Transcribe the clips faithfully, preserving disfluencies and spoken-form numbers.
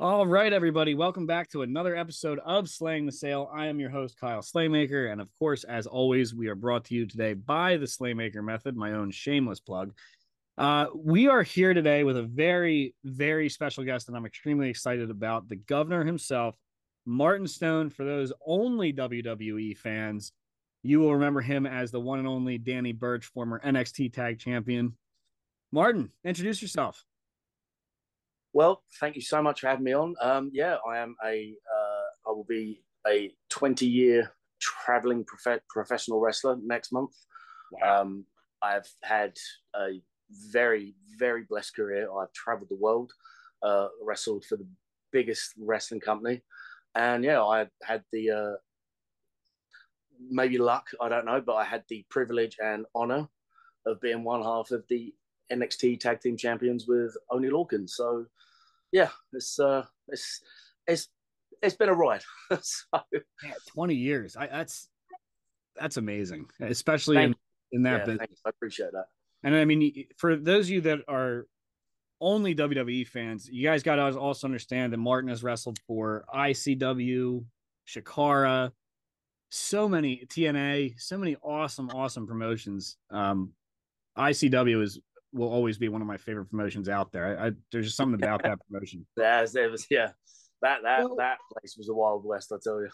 All right, everybody, welcome back to another episode of Slaying the Sale. I am your host, Kyle Slaymaker, and of course, as always, we are brought to you today by the Slaymaker Method, my own shameless plug. Uh, we are here today with a very, very special guest, and I'm extremely excited about the governor himself, Martin Stone. For those only W W E fans, you will remember him as the one and only Danny Burch, former N X T Tag Champion. Martin, introduce yourself. Well, thank you so much for having me on. Um, yeah, I am a, uh, I will be a twenty-year traveling prof- professional wrestler next month. Wow. Um, I've had a very, very blessed career. I've traveled the world, uh, wrestled for the biggest wrestling company. And yeah, I had the, uh, maybe luck, I don't know, but I had the privilege and honor of being one half of the N X T Tag Team Champions with Oney Lorcan. So, yeah, it's uh, it's it's it's been a ride. so, yeah, twenty years. I, that's that's amazing, especially in, in that yeah, business. I appreciate that. And I mean, for those of you that are only W W E fans, you guys got to also understand that Martin has wrestled for I C W, Chikara, so many T N A, so many awesome, awesome promotions. Um, I C W is. will always be one of my favorite promotions out there. I, I there's just something about that promotion. Yeah, it was, yeah. That that well, that place was the Wild West, I tell you.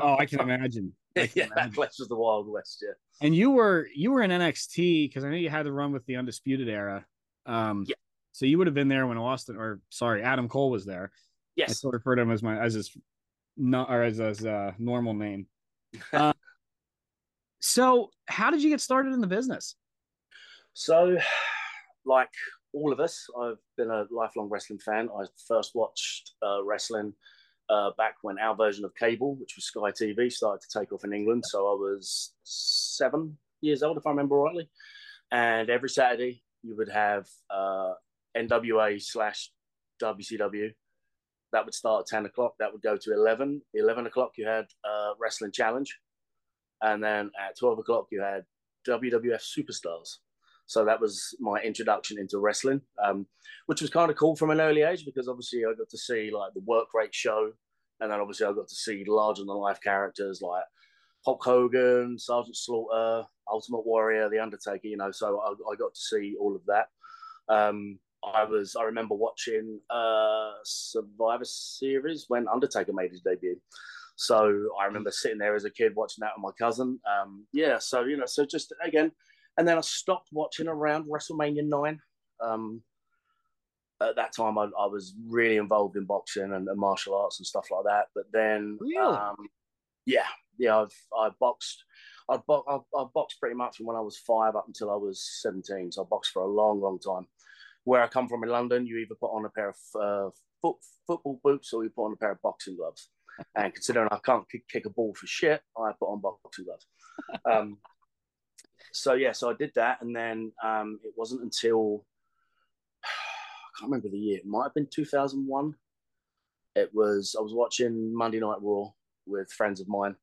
oh, I can imagine. I can yeah, imagine. That place was the Wild West, yeah. And you were you were in N X T because I know you had to run with the Undisputed Era. Um yeah. So you would have been there when Austin or sorry, Adam Cole was there. Yes. I still refer to him as my as his not or as his uh, normal name. Uh, so how did you get started in the business? So like all of us, I've been a lifelong wrestling fan. I first watched uh, wrestling uh, back when our version of cable, which was Sky T V, started to take off in England. So I was seven years old, if I remember rightly. And every Saturday, you would have uh, N W A slash W C W. That would start at ten o'clock. That would go to eleven. eleven o'clock, you had uh, Wrestling Challenge. And then at twelve o'clock, you had W W F Superstars. So that was my introduction into wrestling, um, which was kind of cool from an early age because obviously I got to see like the work rate show. And then obviously I got to see larger than life characters like Hulk Hogan, Sergeant Slaughter, Ultimate Warrior, The Undertaker, you know, so I, I got to see all of that. Um, I was, I remember watching uh, Survivor Series when Undertaker made his debut. So I remember sitting there as a kid watching that with my cousin. Um, yeah. So, you know, so just again, and then I stopped watching around WrestleMania nine. Um, at that time, I, I was really involved in boxing and, and martial arts and stuff like that. But then, really? um, yeah, yeah, I've I boxed, I bo- I, I boxed pretty much from when I was five up until I was seventeen. So I boxed for a long, long time. Where I come from in London, you either put on a pair of uh, foot, football boots or you put on a pair of boxing gloves. And considering I can't kick, kick a ball for shit, I put on boxing gloves. Um, So, yeah, so I did that. And then um, it wasn't until, I can't remember the year. It might have been two thousand one. It was, I was watching Monday Night Raw with friends of mine.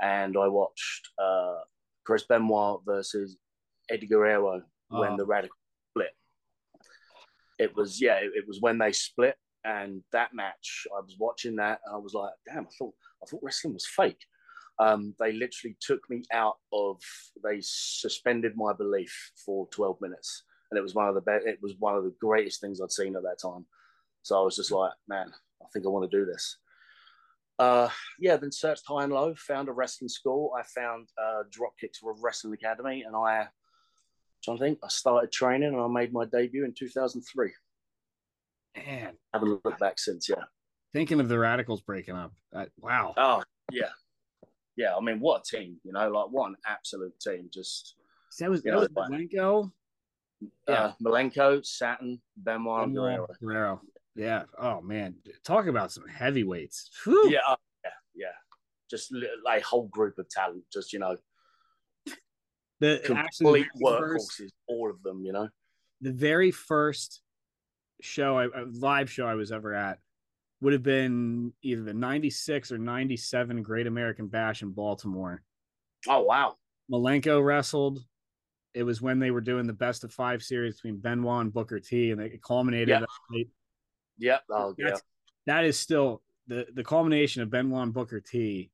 And I watched uh, Chris Benoit versus Eddie Guerrero oh. when the Radicals split. It was, yeah, it, it was when they split. And that match, I was watching that. And I was like, damn, I thought, I thought wrestling was fake. Um, they literally took me out of, they suspended my belief for twelve minutes. And it was one of the best, it was one of the greatest things I'd seen at that time. So I was just like, man, I think I want to do this. Uh, yeah, then searched high and low, found a wrestling school. I found uh, Dropkick's Wrestling Academy. And I, I'm trying to think, I started training and I made my debut in two thousand three. Man. I haven't looked back since, yeah. Thinking of the Radicals breaking up. Uh, wow. Oh, yeah. Yeah, I mean, what a team, you know, like one absolute team. Just so that was, that know, was like, Malenko, yeah, uh, Malenko, Saturn, Benoit, Benoit Guerrero. Guerrero. Yeah. Oh man, talk about some heavyweights. Whew. Yeah, yeah, yeah. Just like whole group of talent. Just you know, the complete workhorses, all of them. You know, the very first show, I, live show I was ever at would have been either the ninety-six or ninety-seven Great American Bash in Baltimore. Oh wow! Malenko wrestled. It was when they were doing the best of five series between Benoit and Booker T, and it culminated. Yeah. At, Yep. Oh, yeah. That is still the, the culmination of Benoit and Booker T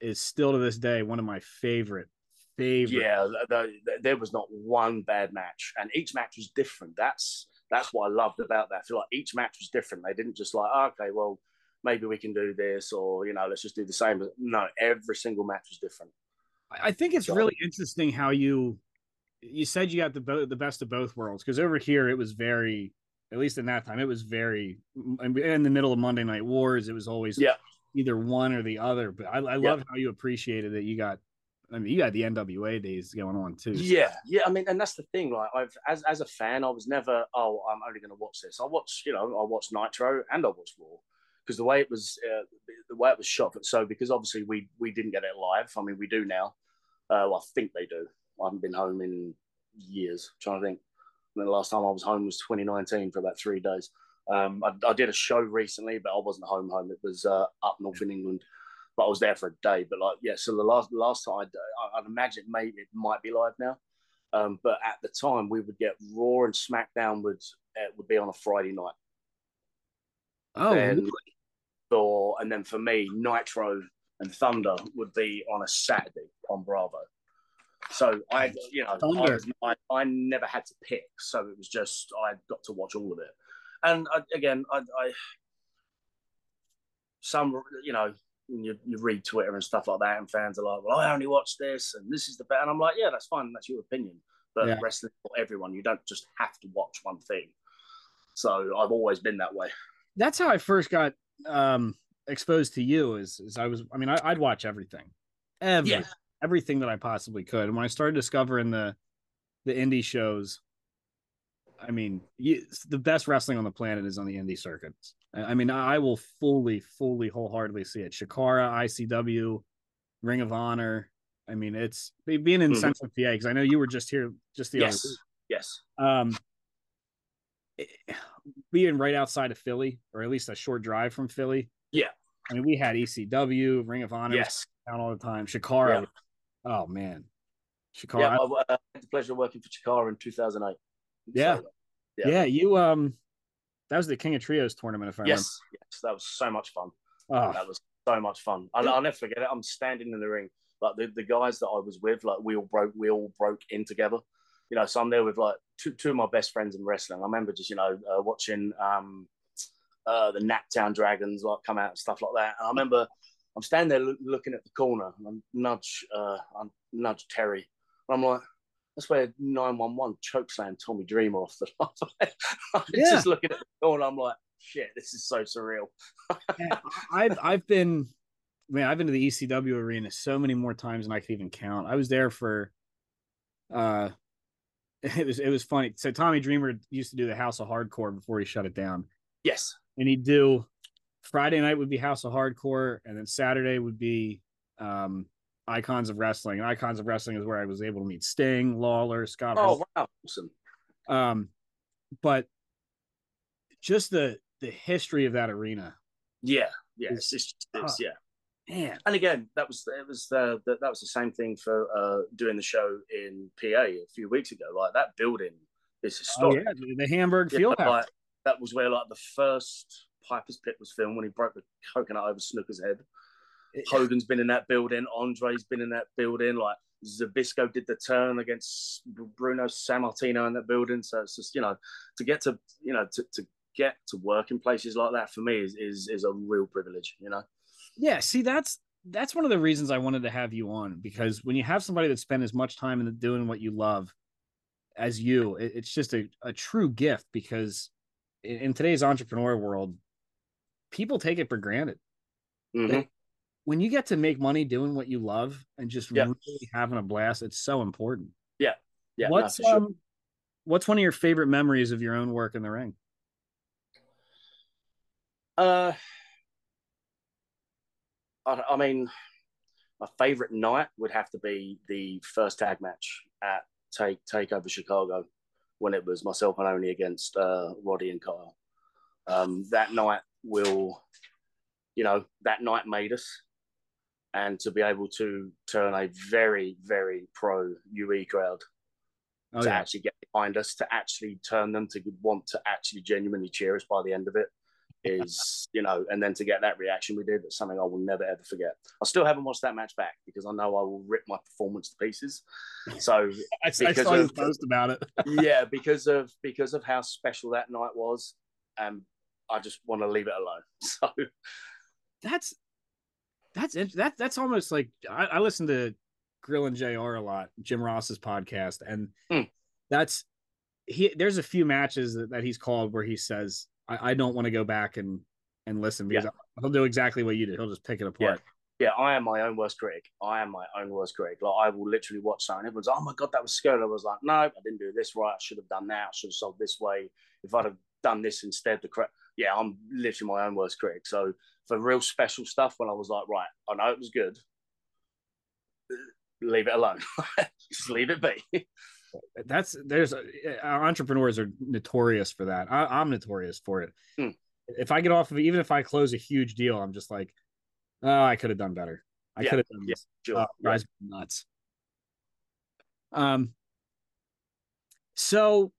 is still to this day one of my favorite, favorite. Yeah, the, the, there was not one bad match, and each match was different. That's that's what I loved about that. I feel like each match was different. They didn't just like, oh, okay, well, maybe we can do this, or you know, let's just do the same. No, every single match was different. I think it's so, really interesting how you you said you got the the best of both worlds, because over here it was very. At least in that time, it was very in the middle of Monday Night Wars. It was always yeah. either one or the other. But I, I love yeah. how you appreciated that you got. I mean, you got the N W A days going on too. So. Yeah, yeah. I mean, and that's the thing. Like, I've as as a fan, I was never. Oh, I'm only going to watch this. I watch, you know, I watch Nitro and I watch Raw because the way it was, uh, the way it was shot. So because obviously we we didn't get it live. I mean, we do now. Uh, well, I think they do. I haven't been home in years. I'm trying to think. The last time I was home was twenty nineteen for about three days. Um, I, I did a show recently, but I wasn't home home. It was uh, up north in England, but I was there for a day. But like, yeah, so the last last time, I'd, I'd imagine maybe it might be live now. Um, but at the time, we would get Raw and SmackDown would uh, would be on a Friday night. Oh, then, really? Or, and then for me, Nitro and Thunder would be on a Saturday on Bravo. So I, you know, I, I, I never had to pick. So it was just I got to watch all of it, and I, again, I, I some you know you, you read Twitter and stuff like that, and fans are like, "Well, I only watch this, and this is the best." And I'm like, "Yeah, that's fine. That's your opinion." But yeah. Wrestling for everyone, you don't just have to watch one thing. So I've always been that way. That's how I first got um, exposed to you. Is is I was, I mean, I, I'd watch everything, everything. Yeah. Everything that I possibly could. And when I started discovering the the indie shows, I mean, you, the best wrestling on the planet is on the indie circuits. I mean, I will fully, fully, wholeheartedly see it. Chikara, I C W, Ring of Honor. I mean, it's being in mm-hmm. Central P A, because I know you were just here just the yes. other week. Yes. Um, it, being right outside of Philly, or at least a short drive from Philly. Yeah. I mean, we had E C W, Ring of Honor. Yes. Down all the time. Chikara. Yeah. Oh man, Chikara! Yeah, I, I had the pleasure of working for Chikara in two thousand eight. Yeah. So, yeah, yeah, you um, that was the King of Trios tournament, if I yes. remember. Yes, that was so much fun. Oh. That was so much fun. I, I'll never forget it. I'm standing in the ring, like the, the guys that I was with, like we all broke, we all broke in together. You know, so I'm there with like two two of my best friends in wrestling. I remember just you know uh, watching um, uh, the Naptown Dragons like come out and stuff like that. And I remember. I'm standing there look, looking at the corner, and I nudge, uh, I nudge Terry, and I'm like, "That's where nine one one chokeslammed Tommy Dreamer off the top." I'm yeah. just looking at the corner, I'm like, "Shit, this is so surreal." yeah, I've I've been, man, I've been to the E C W arena so many more times than I could even count. I was there for, uh, it was it was funny. So Tommy Dreamer used to do the House of Hardcore before he shut it down. Yes, and he'd do. Friday night would be House of Hardcore, and then Saturday would be um, Icons of Wrestling. And Icons of Wrestling is where I was able to meet Sting, Lawler, Scott. Oh, wow. Awesome. Um, but just the the history of that arena. Yeah. Yeah. Is, it's just, it's, yeah. Man. And again, that was it was the, the that was the same thing for uh, doing the show in P A a few weeks ago. Like that building is historic. Oh, yeah, the Hamburg yeah, Fieldhouse. Like, that was where like the first. Piper's Pit was filmed when he broke the coconut over Snooker's head. Hogan's been in that building. Andre's been in that building. Like Zabisco did the turn against Bruno Sammartino in that building. So it's just you know to get to you know to, to get to work in places like that for me is, is is a real privilege. You know. Yeah. See, that's that's one of the reasons I wanted to have you on, because when you have somebody that spent as much time in doing what you love as you, it, it's just a, a true gift, because in, in today's entrepreneur world. People take it for granted. Mm-hmm. When you get to make money doing what you love and just yeah. really having a blast, it's so important. Yeah. Yeah. What's um, sure. what's one of your favorite memories of your own work in the ring? Uh, I, I mean, my favorite night would have to be the first tag match at Take Takeover Chicago, when it was myself and Only against uh, Roddy and Kyle. Um, that night will, you know, that night made us. And to be able to turn a very, very pro U E crowd oh, to yeah. actually get behind us, to actually turn them to want to actually genuinely cheer us by the end of it is, you know, and then to get that reaction we did, that's something I will never, ever forget. I still haven't watched that match back because I know I will rip my performance to pieces. So I, I saw you post about it. yeah, because of, because of how special that night was. And I just want to leave it alone. So that's, That's that. That's almost like I, I listen to Grill and J R a lot, Jim Ross's podcast, and mm. that's he. There's a few matches that, that he's called where he says, "I, I don't want to go back and and listen because yeah. I, he'll do exactly what you did. He'll just pick it apart." Yeah. yeah, I am my own worst critic. I am my own worst critic. Like I will literally watch something. Everyone's like, "Oh my god, that was scary." I was like, "No, I didn't do this right. I should have done that. I should have sold this way. If I'd have done this instead, the crap." Yeah, I'm literally my own worst critic. So for real special stuff, when I was like, right, I know it was good, leave it alone. Just leave it be. That's there's our entrepreneurs are notorious for that. I, I'm notorious for it. Mm. If I get off of it, even if I close a huge deal, I'm just like, oh, I could have done better. I yeah, could have done yeah, this. Sure. Oh, yeah. Guys, nuts. Um. So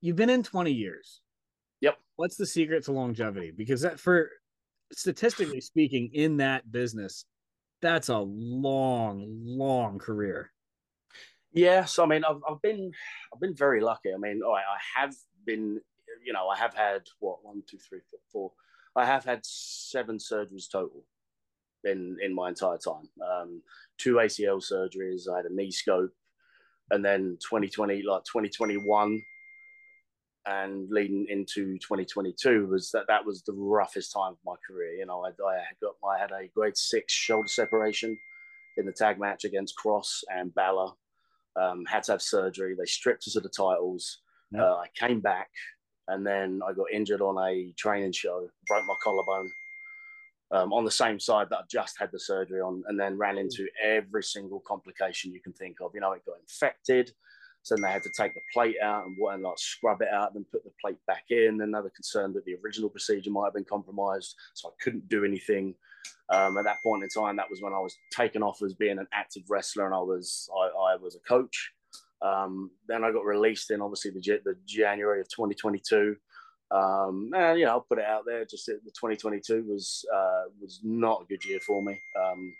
you've been in twenty years. Yep. What's the secret to longevity? Because that, for statistically speaking, in that business, that's a long, long career. Yeah. So I mean, I've I've been I've been very lucky. I mean, I I have been, you know, I have had what one, two, three, four, four. I have had seven surgeries total in in my entire time. Um, two A C L surgeries. I had a knee scope, and then twenty twenty, like twenty twenty-one. And leading into twenty twenty-two was that that was the roughest time of my career. You know, I, I got I had a grade six shoulder separation in the tag match against Cross and Balor. Um, had to have surgery. They stripped us of the titles. Yep. Uh, I came back, and then I got injured on a training show. Broke my collarbone um, on the same side that I just had the surgery on, and then ran into every single complication you can think of. You know, it got infected. So then they had to take the plate out and, and like scrub it out and put the plate back in. Then they were concerned that the original procedure might have been compromised, so I couldn't do anything. Um, at that point in time, that was when I was taken off as being an active wrestler, and I was I, I was a coach. Um, then I got released in obviously the, the January of twenty twenty-two, um, and you know I'll put it out there. Just that the twenty twenty-two was uh, was not a good year for me um,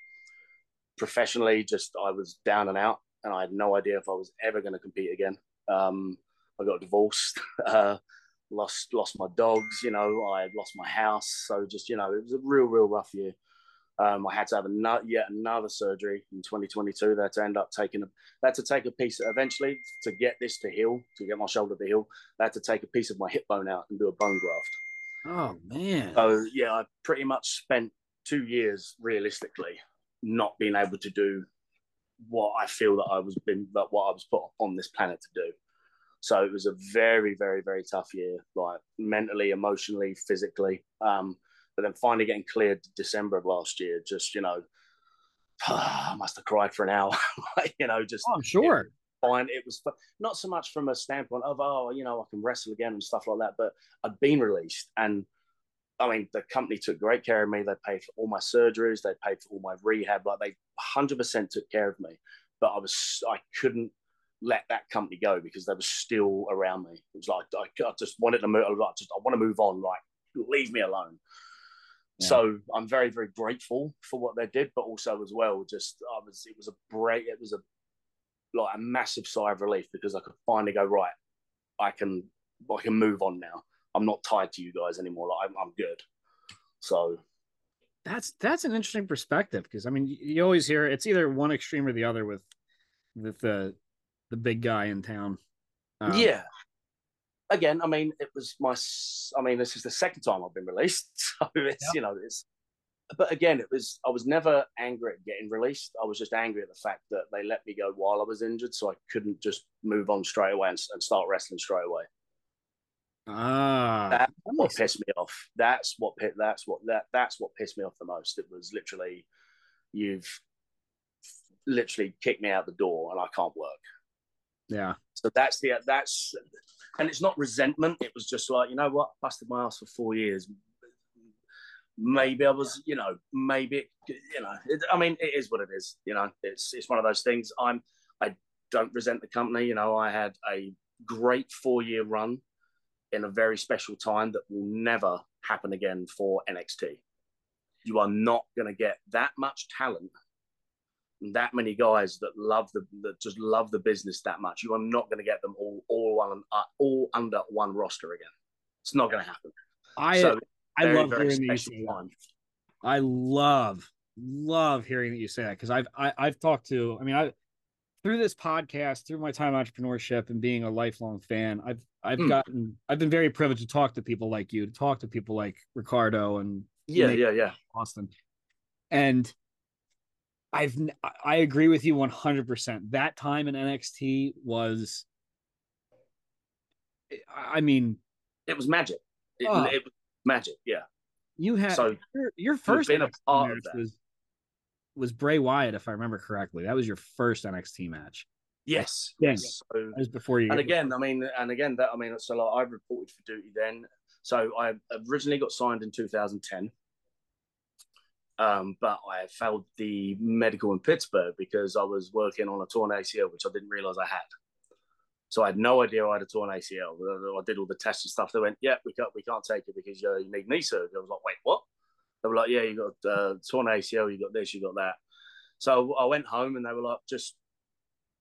professionally. Just I was down and out. And I had no idea if I was ever going to compete again. Um, I got divorced, uh, lost lost my dogs, you know, I lost my house. So just, you know, it was a real, real rough year. Um, I had to have another, yet another surgery in twenty twenty-two. They had to end up taking, a, they had to take a piece, eventually, to get this to heal, to get my shoulder to heal, they had to take a piece of my hip bone out and do a bone graft. Oh, man. So, yeah, I pretty much spent two years, realistically, not being able to do what I feel that I was been that what I was put on this planet to do. So it was a very, very, very tough year, like mentally, emotionally, physically. Um, but then finally getting cleared December of last year, just, you know, I must have cried for an hour, you know, just. Oh, I'm sure. It, fine. It was not so much from a standpoint of, oh, you know, I can wrestle again and stuff like that, but I'd been released, and I mean, the company took great care of me. They paid for all my surgeries. They paid for all my rehab. Like they one hundred percent took care of me, but I was, I couldn't let that company go because they were still around me. It was like, I, I just wanted to move. I like, just, I want to move on. Like, leave me alone. Yeah. So I'm very, very grateful for what they did, but also as well, just, I was, it was a break. It was a, like a massive sigh of relief because I could finally go, right, I can, I can move on now. I'm not tied to you guys anymore. Like, I'm, I'm good. So that's, that's an interesting perspective. Cause I mean, you always hear it's either one extreme or the other with, with the, the big guy in town. Um, yeah. Again, I mean, it was my, I mean, this is the second time I've been released. So it's, yeah. you know, it's, but again, it was, I was never angry at getting released. I was just angry at the fact that they let me go while I was injured. So I couldn't just move on straight away and, and start wrestling straight away. Ah, that's what pissed me off. That's what that's what that that's what pissed me off the most. It was literally, you've literally kicked me out the door, and I can't work. Yeah. So that's the that's, and it's not resentment. It was just like, you know what, busted my ass for four years. Maybe I was, you know, maybe you know. It, I mean, it is what it is. You know, it's it's one of those things. I'm I don't resent the company. You know, I had a great four year run in a very special time that will never happen again for N X T. You are not going to get that much talent and that many guys that love the that just love the business that much. You are not going to get them all all one all under one roster again. It's not going to happen. I so, I very, love very hearing that you say that. I love love hearing that you say that, because I've I, I've talked to I mean I through this podcast, through my time in entrepreneurship and being a lifelong fan, I've I've mm. gotten I've been very privileged to talk to people like you, to talk to people like Ricardo and yeah Nick, yeah yeah Austin, and I've I agree with you one hundred percent. That time in N X T was, I mean, it was magic. It, uh, it was magic, yeah. You had so your, your first been a part of that. was was Bray Wyatt, if I remember correctly. That was your first N X T match. Yes, yes. So, that was before you. And again, I mean, and again, that I mean, so like, I reported for duty then. So I originally got signed in two thousand ten, um, but I failed the medical in Pittsburgh because I was working on a torn A C L, which I didn't realize I had. So I had no idea I had a torn A C L. I did all the tests and stuff. They went, "Yeah, we can't, we can't take it because you need knee surgery." I was like, "Wait, what?" They were like, "Yeah, you got uh, torn A C L. You got this. You got that." So I went home and they were like, "Just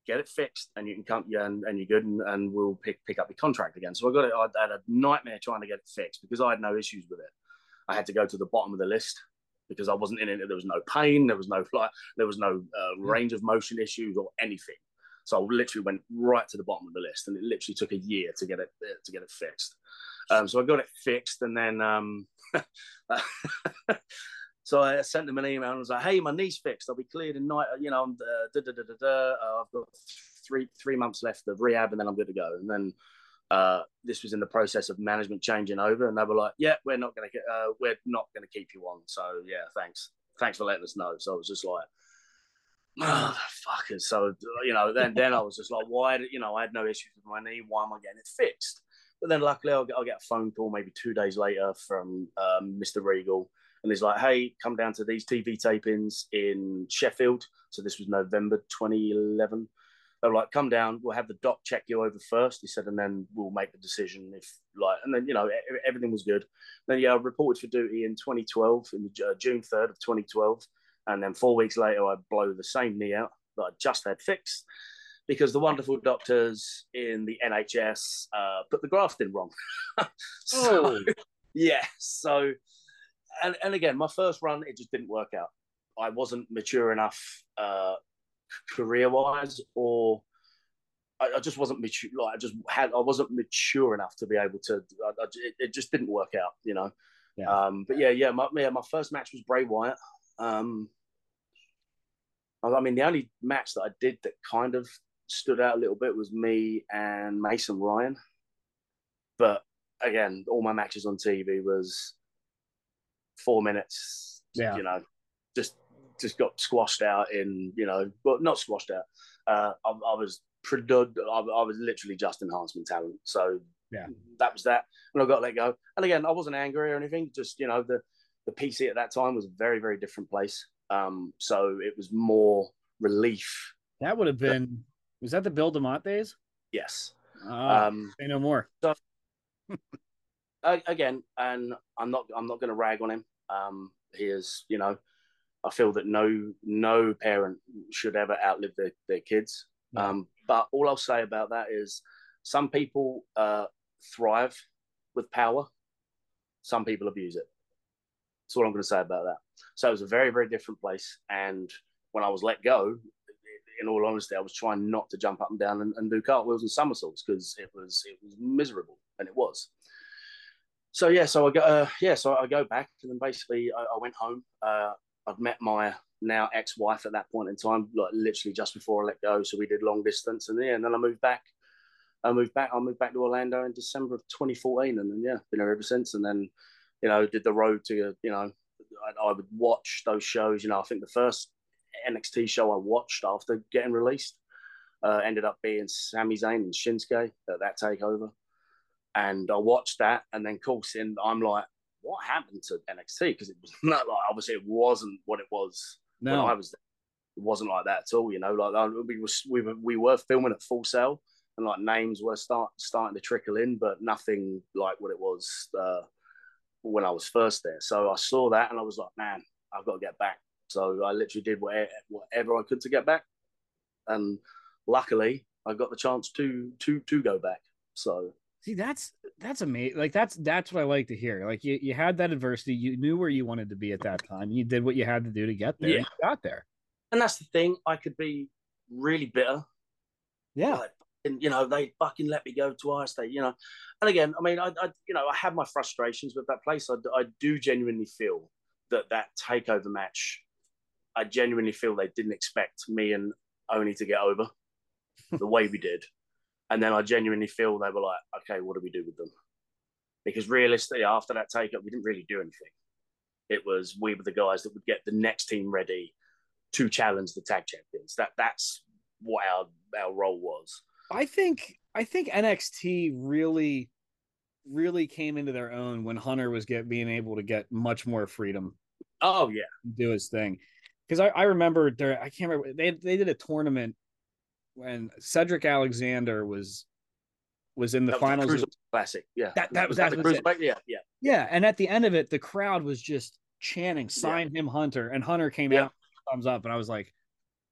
get it fixed, and you can come. Yeah, and, and you're good, and, and we'll pick pick up your contract again." So I got it. I had a nightmare trying to get it fixed because I had no issues with it. I had to go to the bottom of the list because I wasn't in it. There was no pain. There was no flight. There was no uh, range of motion issues or anything. So I literally went right to the bottom of the list, and it literally took a year to get it to get it fixed. Um, so I got it fixed, and then um, so I sent them an email and was like, "Hey, my knee's fixed. I'll be cleared in night. You know, I'm, uh, da, da, da, da, da. Uh, I've got three three months left of rehab, and then I'm good to go." And then uh, this was in the process of management changing over, and they were like, "Yeah, we're not going to uh, we're not going to keep you on. So yeah, thanks, thanks for letting us know." So I was just like, oh, fuckers. So, you know, then then I was just like, why, you know, I had no issues with my knee. Why am I getting it fixed? But then luckily I'll get, I'll get a phone call maybe two days later from um, Mister Regal. And he's like, "Hey, come down to these T V tapings in Sheffield." So this was November twenty eleven. They were like, "Come down. We'll have the doc check you over first." He said, "And then we'll make the decision if like," and then, you know, everything was good. Then, yeah, I reported for duty in twenty twelve, in uh, June third of twenty twelve. And then four weeks later, I blow the same knee out that I just had fixed because the wonderful doctors in the N H S uh, put the graft in wrong. so, oh. Yeah. So, and, and again, my first run, it just didn't work out. I wasn't mature enough uh, career-wise, or I, I just wasn't mature. Like I just had, I wasn't mature enough to be able to, I, I, it, it just didn't work out, you know? Yeah. Um, but yeah, yeah my, yeah, my first match was Bray Wyatt. Um, I mean, the only match that I did that kind of stood out a little bit was me and Mason Ryan. But again, all my matches on T V was four minutes, yeah. you know, just just got squashed out in, you know, well, not squashed out. Uh, I, I was pred- I, I was literally just enhancement talent. So yeah. that was that. And I got let go. And again, I wasn't angry or anything. Just, you know, the, the P C at that time was a very, very different place. Um, so it was more relief. That would have been, was that the Bill DeMott days? Yes. Oh, um, say no more. So, I, again, and I'm not, I'm not going to rag on him. Um, he is, you know, I feel that no, no parent should ever outlive their, their kids. Yeah. Um, but all I'll say about that is some people uh, thrive with power. Some people abuse it. That's all I'm going to say about that. So it was a very, very different place. And when I was let go, in all honesty, I was trying not to jump up and down and, and do cartwheels and somersaults because it was it was miserable, and it was. So yeah, so I go uh, yeah, so I go back, and then basically I, I went home. Uh, I'd met my now ex-wife at that point in time, like literally just before I let go. So we did long distance, and yeah, and then I moved back I moved back. I moved back to Orlando in December of twenty fourteen, and then yeah, been there ever since. And then, you know, did the road to, you know, I, I would watch those shows. You know, I think the first N X T show I watched after getting released uh, ended up being Sami Zayn and Shinsuke at that takeover, and I watched that. And then, of course, and I'm like, what happened to N X T? Because it was not like, obviously it wasn't what it was no. when I was there. It wasn't like that at all. You know, like we was we were we were filming at Full Sail. And like names were start starting to trickle in, but nothing like what it was uh, when I was first there. So I saw that and I was like, man, I've got to get back. So I literally did whatever I could to get back, and luckily I got the chance to to to go back. So see, that's that's amazing. Like that's that's what I like to hear. Like you you had that adversity, you knew where you wanted to be at that time, and you did what you had to do to get there. Yeah. And you got there, and that's the thing. I could be really bitter. Yeah. Like, and, you know, they fucking let me go twice. They, you know, and again, I mean, I, I you know, I have my frustrations with that place. I, I do genuinely feel that that takeover match, I genuinely feel they didn't expect me and Oni to get over the way we did. And then I genuinely feel they were like, okay, what do we do with them? Because realistically, after that takeover, we didn't really do anything. It was, we were the guys that would get the next team ready to challenge the tag champions. That That's what our, our role was. I think I think N X T really, really came into their own when Hunter was get being able to get much more freedom. Oh yeah, do his thing. Because I, I remember there, I can't remember they they did a tournament when Cedric Alexander was was in the that finals. Was the Classic, yeah. That that was that, that was it. Yeah, yeah, yeah. And at the end of it, the crowd was just chanting, "Sign yeah. him, Hunter!" And Hunter came yeah. out, thumbs up, and I was like,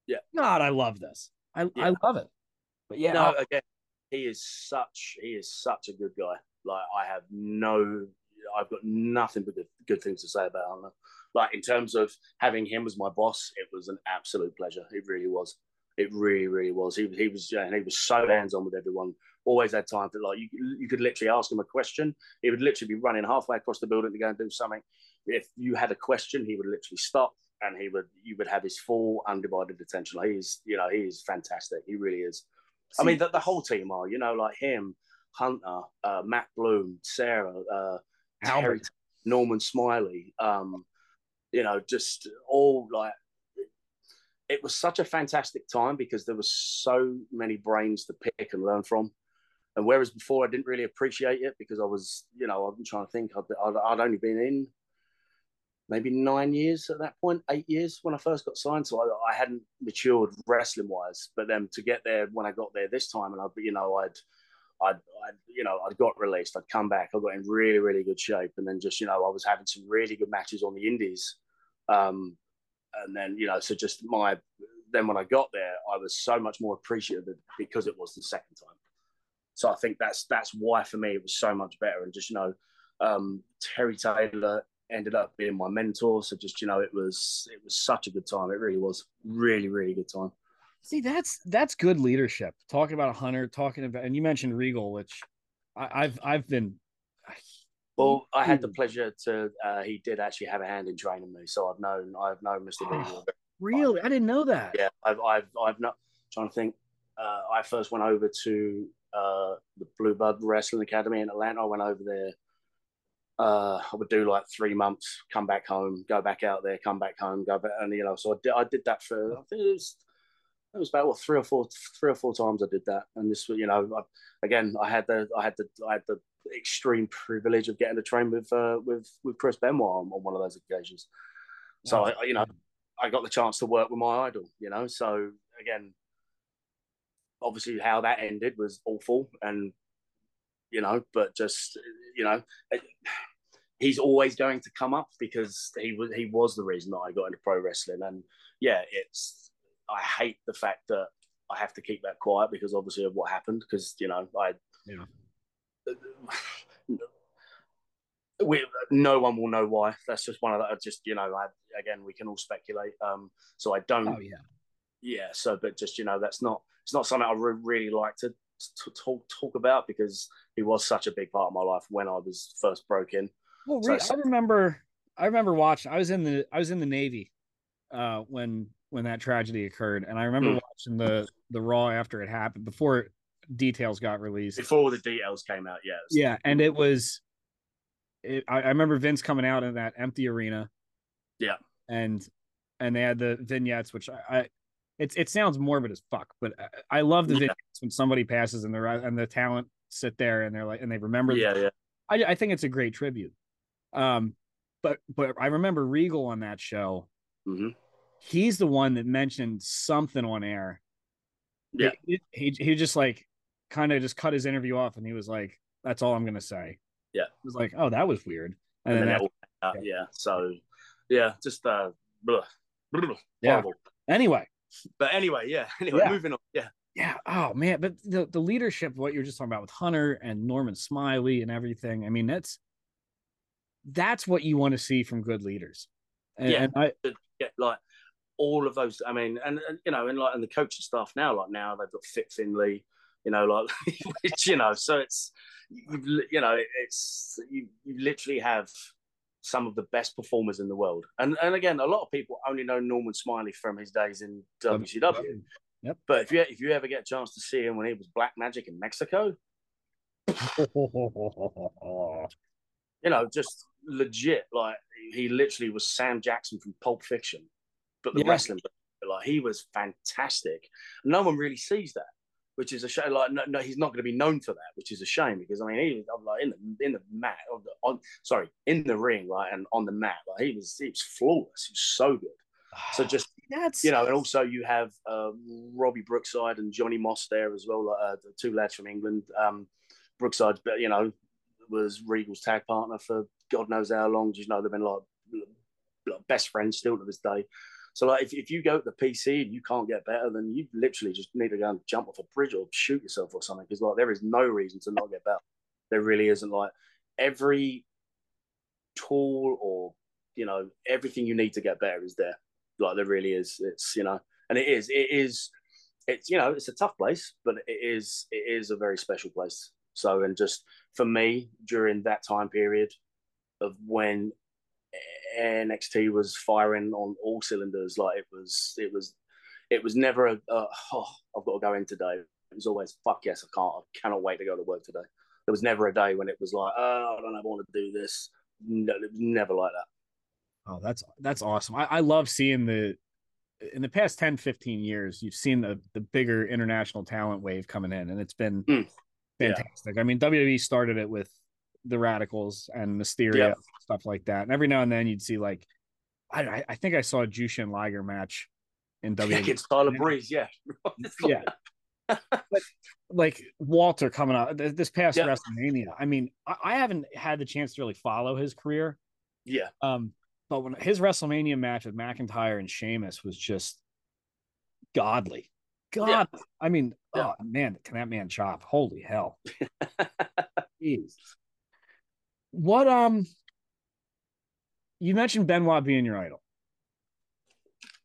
"Yeah, God, I love this. I yeah. I love it." But yeah, no, again, he is such he is such a good guy. Like I have no, I've got nothing but good, good things to say about him. Like in terms of having him as my boss, it was an absolute pleasure. It really was. It really, really was. He he was and he was so hands on with everyone. Always had time for like you. You could literally ask him a question. He would literally be running halfway across the building to go and do something. If you had a question, he would literally stop and he would you would have his full undivided attention. Like he's you know he is fantastic. He really is. See, I mean, the, the whole team are, you know, like him, Hunter, uh, Matt Bloom, Sarah, uh, Terry, Norman Smiley, um, you know, just all like, it was such a fantastic time because there was so many brains to pick and learn from. And whereas before I didn't really appreciate it because I was, you know, I've been trying to think, I'd, I'd, I'd only been in maybe nine years at that point, eight years when I first got signed. So I, I hadn't matured wrestling wise, but then to get there when I got there this time and I'd, you know, I'd, I'd, I'd, you know, I'd got released, I'd come back, I got in really, really good shape. And then just, you know, I was having some really good matches on the indies. Um, and then, you know, so just my, then when I got there, I was so much more appreciative because it was the second time. So I think that's, that's why for me, it was so much better. And just, you know, um, Terry Taylor ended up being my mentor, so just you know it was it was such a good time. It really was really really good time. See, that's that's good leadership, talking about Hunter, talking about, and you mentioned Regal, which I, I've I've been well I had the pleasure to uh he did actually have a hand in training me, so I've known I've known Mister Oh, Regal. Really? I didn't know that. Yeah, I've I've I've not trying to think uh I first went over to uh the Blue Blood Wrestling Academy in Atlanta. I went over there. Uh, I would do like three months, come back home, go back out there, come back home, go back, and you know, so I did, I did that for I think it was, it was about what three or four, three or four times I did that, and this was, you know, I, again, I had the, I had the, I had the extreme privilege of getting to train with, uh, with, with Chris Benoit on, on one of those occasions. So wow. I, you know, I got the chance to work with my idol, you know. So again, obviously, how that ended was awful, and. You know, but just you know, he's always going to come up because he was he was the reason that I got into pro wrestling. And yeah, it's I hate the fact that I have to keep that quiet because obviously of what happened. Because you know, I yeah. we no one will know why. That's just one of the just you know. I, again, we can all speculate. Um, so I don't. Oh, yeah. Yeah. So, but just you know, that's not it's not something I re- really like to. to talk talk about because he was such a big part of my life when I was first broken. Well, so, I remember I remember watching I was in the I was in the Navy uh when when that tragedy occurred, and I remember mm. watching the the Raw after it happened before details got released. Before the details came out, yes. Yeah, yeah, and it was... It, I, I remember Vince coming out in that empty arena. Yeah. And and they had the vignettes, which I... I it's, it sounds morbid as fuck, but I, I love the yeah. vignettes when somebody passes and, and the talent sit there and they're like, and they remember. Yeah, them. yeah. I, I think it's a great tribute. Um, but but I remember Regal on that show. Mm-hmm. He's the one that mentioned something on air. Yeah, he he, he just like kind of just cut his interview off, and he was like, "That's all I'm gonna say." Yeah, it was like, "Oh, that was weird." And, and then, then that, that, yeah. yeah, so yeah, just uh, blah, blah, yeah. Horrible. Anyway, but anyway, yeah. Anyway, yeah. moving on. Yeah, yeah. Oh man, but the the leadership, what you were just talking about with Hunter and Norman Smiley and everything. I mean, that's that's what you want to see from good leaders. And, yeah, and I yeah, like. All of those, I mean, and, and you know, and like, and the coaching staff now, like now they've got Fit Finley, you know, like, which, you know, so it's, you, you know, it's, you, you literally have some of the best performers in the world. And and again, a lot of people only know Norman Smiley from his days in W C W. Yep. But if you, if you ever get a chance to see him when he was Black Magic in Mexico, you know, just legit, like he literally was Sam Jackson from Pulp Fiction. But the yeah. wrestling, like he was fantastic. No one really sees that, which is a shame. Like no, no he's not going to be known for that, which is a shame because I mean, he was like in the in the mat, on, the, on sorry, in the ring, like and on the mat, like he was he was flawless. He was so good. So just That's... you know, and also you have uh, Robbie Brookside and Johnny Moss there as well, like, uh, the two lads from England. Um, Brookside, you know, was Regal's tag partner for God knows how long. You know, they've been like, like best friends still to this day. So like if, if you go to the P C and you can't get better, then you literally just need to go and jump off a bridge or shoot yourself or something. Because like there is no reason to not get better. There really isn't. Like every tool or you know everything you need to get better is there. Like there really is. It's you know, and it is. It is. It's you know, it's a tough place, but it is. It is a very special place. So and just for me during that time period of when N X T was firing on all cylinders. Like it was, it was, it was never a. Uh, oh, I've got to go in today. It was always fuck yes, I can't, I cannot wait to go to work today. There was never a day when it was like, oh, I don't know, I want to do this. No, it was never like that. Oh, that's that's awesome. I, I love seeing the in the past ten, fifteen years, you've seen the the bigger international talent wave coming in, and it's been mm. fantastic. Yeah. I mean, W W E started it with the Radicals and Mysterio yeah. stuff like that, and every now and then you'd see like I I think I saw a Jushin Liger match in W W E. It's Tyler Breeze, yeah, yeah. But like Walter coming out this past yeah. WrestleMania. I mean, I, I haven't had the chance to really follow his career, yeah. Um, but when his WrestleMania match with McIntyre and Sheamus was just godly, God. Yeah. I mean, yeah. oh man, can that man chop? Holy hell! Jeez. What um, you mentioned Benoit being your idol.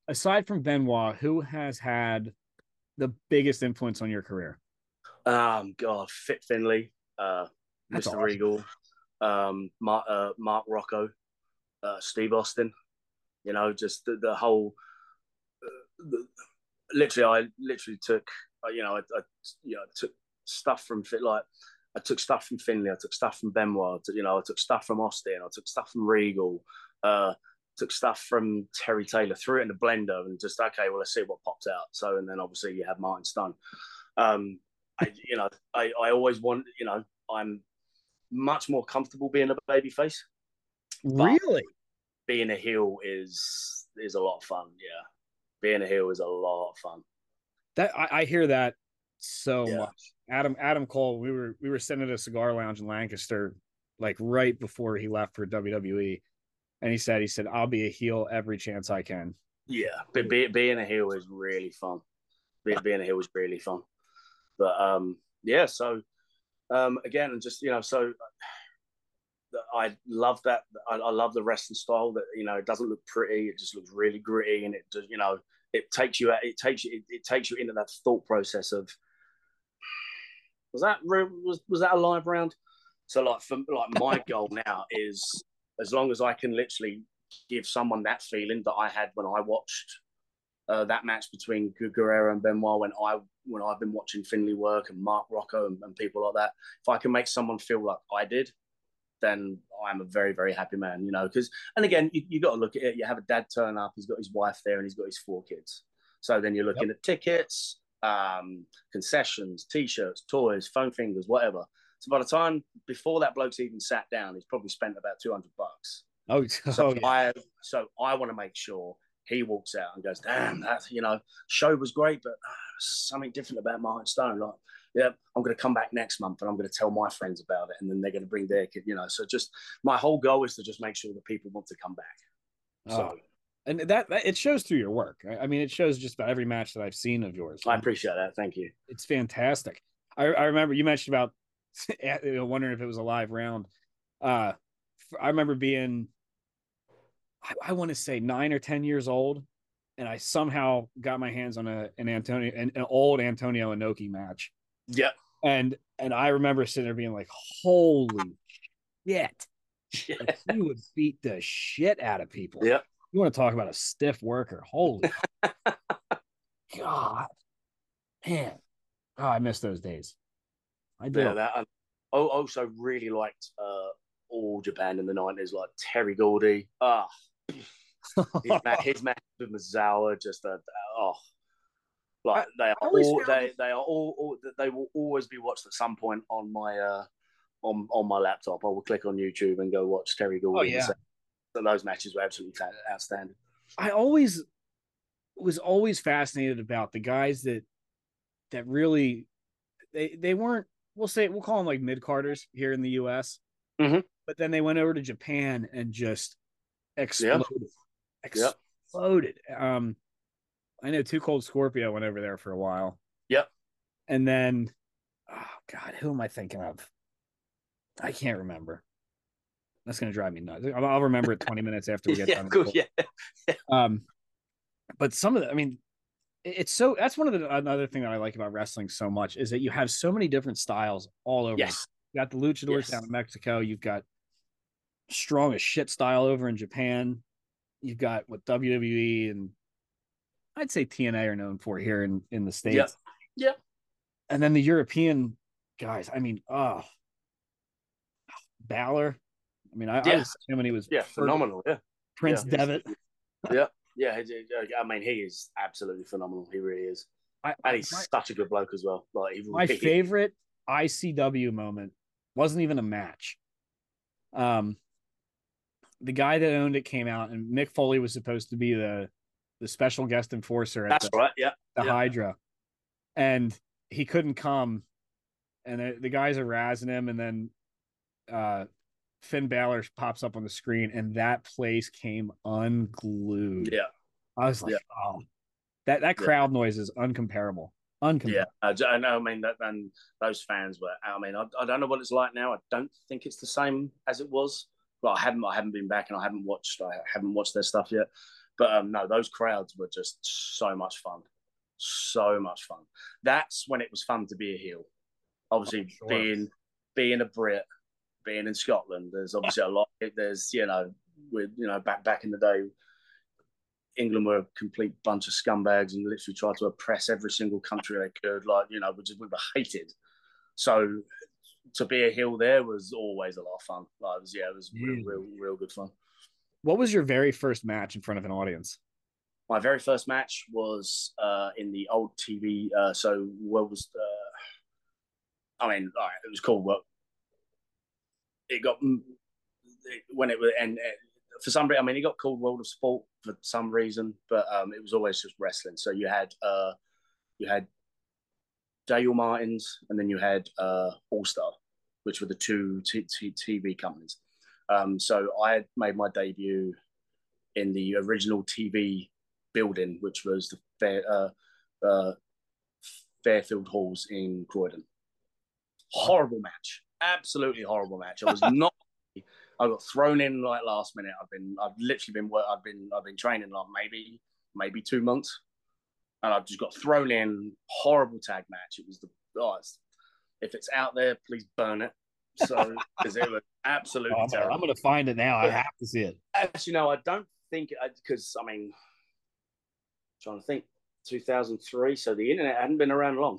Aside from Benoit, who has had the biggest influence on your career? Um, God, Fit Finley, uh, Mister Awesome. Regal, um, Mark, uh, Mark Rocco, uh, Steve Austin. You know, just the, the whole. Uh, the, literally, I literally took you know I, I you know took stuff from Fit like. I took stuff from Finley. I took stuff from Benoit. You know, I took stuff from Austin. I took stuff from Regal. Uh, took stuff from Terry Taylor. Threw it in the blender and just okay. Well, let's see what pops out. So, and then obviously you have Martin Stone. Um, I, you know, I, I always want. You know, I'm much more comfortable being a babyface. Really, being a heel is is a lot of fun. Yeah, being a heel is a lot of fun. That I, I hear that so yeah. much. Adam Adam Cole, we were we were sitting at a cigar lounge in Lancaster, like right before he left for W W E, and he said he said I'll be a heel every chance I can. Yeah, but be, being a heel is really fun. Be, being a heel is really fun, but um, yeah. So um, again, and just you know, so I love that. I, I love the wrestling style that you know it doesn't look pretty. It just looks really gritty, and it does you know it takes you it takes you it, it takes you into that thought process of. Was that was, was that a live round? So like for like my goal now is as long as I can literally give someone that feeling that I had when I watched uh, that match between Guerrero and Benoit when I when I've been watching Finley work and Mark Rocco and, and people like that, if I can make someone feel like I did, then I'm a very, very happy man, you know, because, and again, you, you got to look at it. You have a dad turn up, he's got his wife there and he's got his four kids. So then you're looking yep. at tickets, um, concessions, T-shirts, toys, phone fingers, whatever. So by the time before that bloke's even sat down, he's probably spent about two hundred bucks. Oh, so oh, yeah. I so I want to make sure he walks out and goes, damn, that, you know, show was great, but uh, something different about Martin Stone. Like, yeah, I'm going to come back next month and I'm going to tell my friends about it. And then they're going to bring their kid, you know. So just my whole goal is to just make sure that people want to come back. Oh. So, and that, that it shows through your work. I mean, it shows just about every match that I've seen of yours. I appreciate that. Thank you. It's fantastic. I, I remember you mentioned about wondering if it was a live round. Uh, I remember being, I, I want to say nine or ten years old, and I somehow got my hands on a an Antonio an, an old Antonio Inoki match. Yeah, and and I remember sitting there being like, "Holy shit!" shit. Like, he would beat the shit out of people. Yeah, you want to talk about a stiff worker? Holy God, man! Oh, I miss those days. I do. Yeah, that, I also really liked uh, all Japan in the nineties, like Terry Gordy. Ah, oh, his, his match with Misawa, just a oh. Like they are all, they they are all, all they will always be watched at some point on my uh on on my laptop. I will click on YouTube and go watch Terry Gordy. Oh, yeah. So those matches were absolutely outstanding. I always was always fascinated about the guys that that really they they weren't we'll say we'll call them like mid-carders here in the U S Mm-hmm. But then they went over to Japan and just exploded, yep. exploded. Yep. Um. I know Too Cold Scorpio went over there for a while. Yep. And then, oh, God, who am I thinking of? I can't remember. That's going to drive me nuts. I'll remember it twenty minutes after we get yeah, done. Cool, yeah. Um, but some of the, I mean, it's so, that's one of the, another thing that I like about wrestling so much is that you have so many different styles all over. Yes. You got the luchadors yes. down in Mexico. You've got strong as shit style over in Japan. You've got what W W E and I'd say T N A are known for here in, in the States. Yeah. Yep. And then the European guys, I mean, oh, Balor. I mean, I, yeah. I was him when he was yeah, phenomenal. Yeah. Prince yeah. Devitt. yeah. Yeah. I mean, he is absolutely phenomenal. He really is. I, and he's my, such a good bloke as well. Like, he, my he, favorite I C W moment wasn't even a match. Um, the guy that owned it came out, and Mick Foley was supposed to be the the special guest enforcer at That's the, right. yeah. the yeah. Hydra. And he couldn't come. And the, the guys are razzing him. And then uh, Finn Balor pops up on the screen and that place came unglued. Yeah. I was like, yeah. oh, that, that crowd yeah. noise is uncomparable. Uncomparable. Yeah. I, I know. I mean, that, and those fans were, I mean, I, I don't know what it's like now. I don't think it's the same as it was. Well, I haven't, I haven't been back and I haven't watched, I haven't watched their stuff yet. But um, no, those crowds were just so much fun. So much fun. That's when it was fun to be a heel. Obviously, sure. being being a Brit, being in Scotland, there's obviously a lot. There's, you know, with you know, back back in the day, England were a complete bunch of scumbags and literally tried to oppress every single country they could. Like, you know, we just we were hated. So to be a heel there was always a lot of fun. Like, it was, yeah, it was real, mm. real, real good fun. What was your very first match in front of an audience? My very first match was uh, in the old T V. Uh, so what was the, I mean, all right, it was cool. But it got it, when it was and it, for some reason, I mean, it got called World of Sport for some reason, but um, it was always just wrestling. So you had uh, you had Dale Martins, and then you had uh, All Star, which were the two t- t- TV companies. Um, so I had made my debut in the original T V building, which was the Fair, uh, uh, Fairfield Halls in Croydon. Horrible match, absolutely horrible match. I was not. I got thrown in like last minute. I've been, I've literally been, I've been, I've been training like maybe, maybe two months, and I've just got thrown in. Horrible tag match. It was the. Oh, it's, if it's out there, please burn it. So, because it was absolutely oh, I'm, terrible. I'm going to find it now. I have to see it. Actually, no, I don't think, because, I, I mean, I'm trying to think. two thousand three, so the internet hadn't been around long.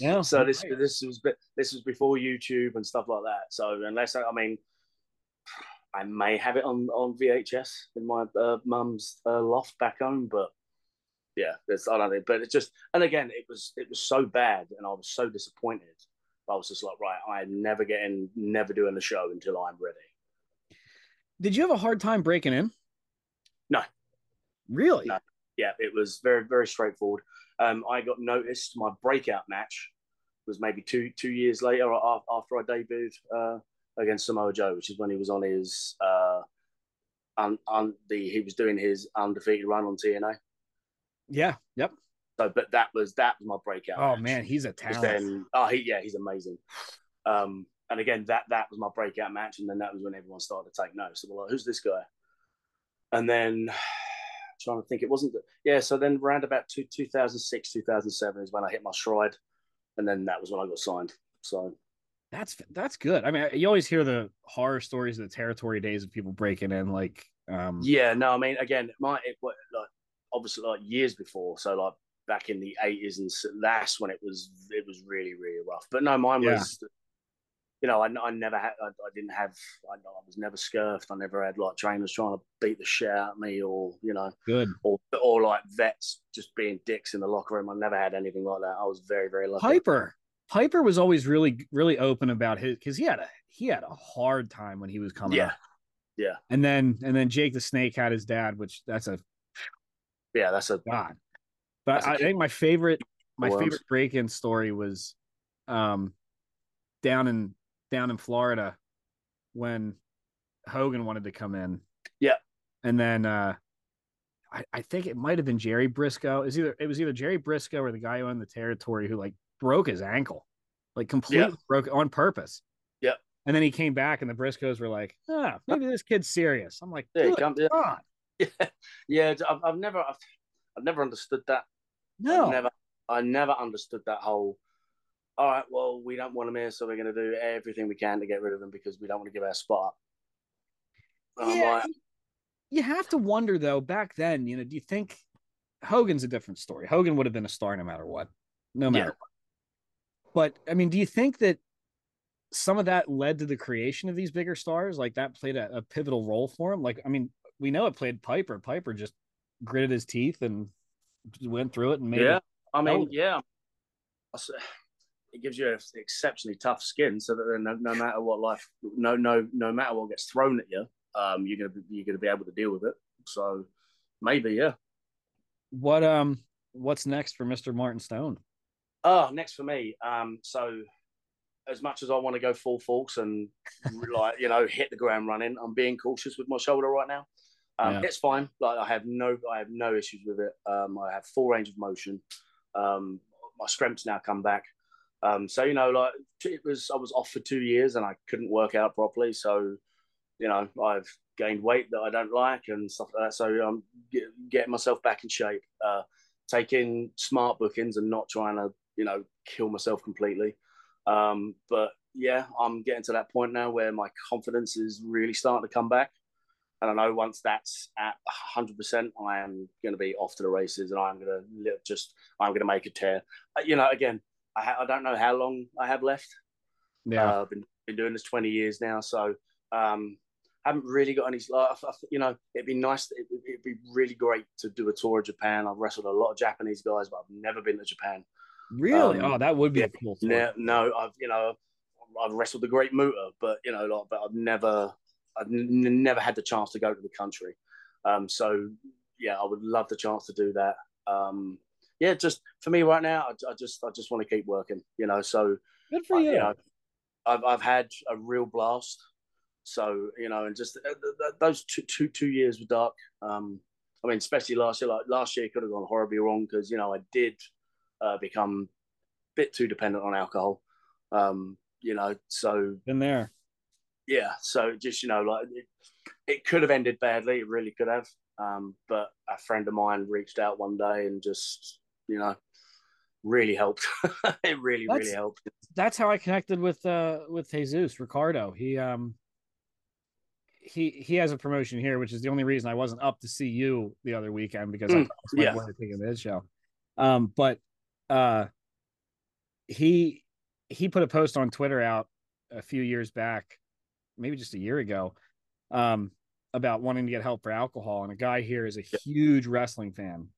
Yeah. So this right. this was this was before YouTube and stuff like that. So unless I, I mean, I may have it on on V H S in my uh, mum's uh, loft back home, but yeah, that's I don't think. But it's just, and again, it was it was so bad, and I was so disappointed. I was just like, right, I'm never getting, never doing the show until I'm ready. Did you have a hard time breaking in? No, really. No. Yeah, it was very, very straightforward. Um, I got noticed. My breakout match was maybe two two years later, after I debuted uh, against Samoa Joe, which is when he was on his uh, un, un, the he was doing his undefeated run on T N A. Yeah. Yep. So, but that was that was my breakout. Oh match. Man, he's a talent. Then, oh, he, yeah, he's amazing. Um, and again, that that was my breakout match, and then that was when everyone started to take notice. So we're like, who's this guy? And then. Trying to think, it wasn't. Yeah, so then around about two, two thousand six, two thousand seven is when I hit my stride, and then that was when I got signed. So that's that's good. I mean, you always hear the horror stories of the territory days of people breaking in, like um yeah, no, I mean, again, my it like obviously like years before, so like back in the eighties and that's when it was it was really really rough. But no, mine yeah. was. You know, I, I never had, I, I didn't have, I, I was never scurfed. I never had like trainers trying to beat the shit out of me or, you know, good or, or like vets just being dicks in the locker room. I never had anything like that. I was very, very lucky. Piper, Piper was always really, really open about his, cause he had a, he had a hard time when he was coming yeah. up. Yeah. And then, and then Jake the Snake had his dad, which that's a, yeah, that's a, God. But I, I think my favorite, my worms. favorite break-in story was um, down in, down in Florida when Hogan wanted to come in. Yeah. And then uh I, I think it might have been Jerry Briscoe. It was either it was either Jerry Briscoe or the guy who owned the territory who like broke his ankle. Like completely yeah. broke on purpose. Yeah. And then he came back and the Briscoes were like, ah, maybe this kid's serious. I'm like, yeah, come on. Yeah. yeah I've, I've never I've, I've never understood that. No. I've never I never understood that whole all right, well, we don't want him here, so we're going to do everything we can to get rid of him because we don't want to give our spot up. Oh, yeah, my. You have to wonder, though, back then, you know, do you think Hogan's a different story? Hogan would have been a star no matter what, no matter yeah. what. But, I mean, do you think that some of that led to the creation of these bigger stars? Like, that played a, a pivotal role for him? Like, I mean, we know it played Piper. Piper just gritted his teeth and went through it and made yeah. it. I mean, Hogan. yeah. I see. It gives you an exceptionally tough skin, so that no, no matter what life, no, no, no matter what gets thrown at you, um, you're gonna be, you're gonna be able to deal with it. So maybe, yeah. What um, what's next for Mister Martin Stone? Oh, next for me. Um, so as much as I want to go full force and like you know hit the ground running, I'm being cautious with my shoulder right now. Um, yeah. It's fine. Like I have no, I have no issues with it. Um, I have full range of motion. Um, my strength's now come back. Um, so, you know, like it was, I was off for two years and I couldn't work out properly. So, you know, I've gained weight that I don't like and stuff like that. So I'm get, getting myself back in shape, uh, taking smart bookings and not trying to, you know, kill myself completely. Um, but yeah, I'm getting to that point now where my confidence is really starting to come back. And I know once that's at one hundred percent, I am going to be off to the races and I'm going to just, I'm going to make a tear, you know, again. I, ha- I don't know how long I have left. Yeah, uh, I've been, been doing this twenty years now, so um, I haven't really got any. Like, I, I, you know, it'd be nice. To, it, it'd be really great to do a tour of Japan. I've wrestled a lot of Japanese guys, but I've never been to Japan. Really? Um, oh, that would be yeah, a cool tour. No, no, I've you know, I've wrestled the Great Muta, but you know, like, but I've never, I've n- never had the chance to go to the country. Um, so yeah, I would love the chance to do that. Um, Yeah, just for me right now, I, I just I just want to keep working, you know. So good for I, you. you know, I've I've had a real blast. So you know, and just th- th- those two, two, two years were dark. Um, I mean, especially last year. Like last year, could have gone horribly wrong because you know I did uh, become a bit too dependent on alcohol. Um, you know, so been there. Yeah, so just you know, like it, it could have ended badly. It really could have. Um, but a friend of mine reached out one day and just. You know, really helped. it really, that's, really helped. That's how I connected with uh with Jesus Ricardo. He um he he has a promotion here, which is the only reason I wasn't up to see you the other weekend, because mm, I promised yeah. my boy to take him to his show. Um, but uh, he he put a post on Twitter out a few years back, maybe just a year ago, um, about wanting to get help for alcohol. And a guy here is a huge wrestling fan,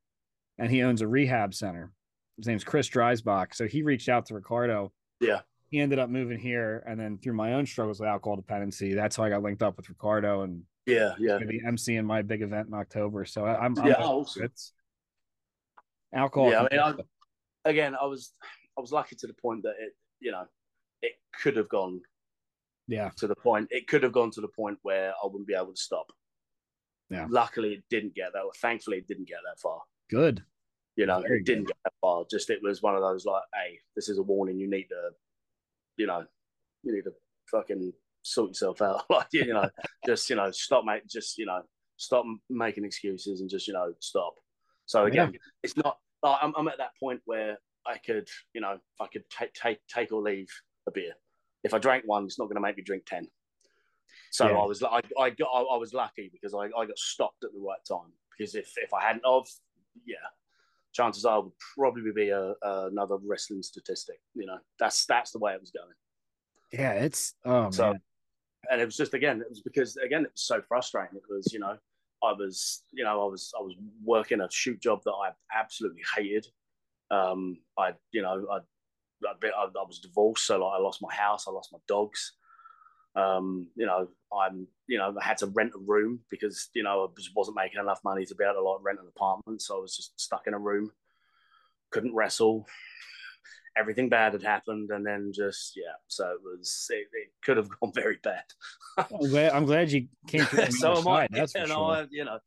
and he owns a rehab center. His name's Chris Dreisbach. So he reached out to Ricardo. Yeah. He ended up moving here, and then through my own struggles with alcohol dependency, that's how I got linked up with Ricardo. And yeah, yeah, going to be emceeing my big event in October. So I, I'm, I'm yeah, awesome. It's alcohol. Yeah, I mean, I, again, I was I was lucky to the point that it, you know, it could have gone. Yeah. To the point, it could have gone to the point where I wouldn't be able to stop. Yeah. Luckily, it didn't get that. Thankfully, it didn't get that far. Good. You know, Very it didn't good. get that far. Just it was one of those like, hey, this is a warning. You need to. You know, you need to fucking sort yourself out. Like, you know, just, you know, stop, mate. Just, you know, stop making excuses and just, you know, stop. So again, yeah. it's not, like, I'm, I'm at that point where I could, you know, I could take, take, take or leave a beer. If I drank one, it's not going to make me drink ten. So yeah. I was, I, I got, I, I was lucky because I, I got stopped at the right time, because if, if I hadn't of, yeah. chances are would probably be a, a, another wrestling statistic. You know, that's that's the way it was going. Yeah, it's oh so, man. And it was just again, it was because again, it was so frustrating. It was you know, I was you know, I was I was working a shoot job that I absolutely hated. Um, I you know, I I, I was divorced, so like I lost my house, I lost my dogs. Um, you know, I'm you know, I had to rent a room because, you know, I just wasn't making enough money to be able to like rent an apartment. So I was just stuck in a room, couldn't wrestle. Everything bad had happened, and then just yeah, so it was it, it could have gone very bad. I'm, glad, I'm glad you came through. So am I. That's for sure. I, you know,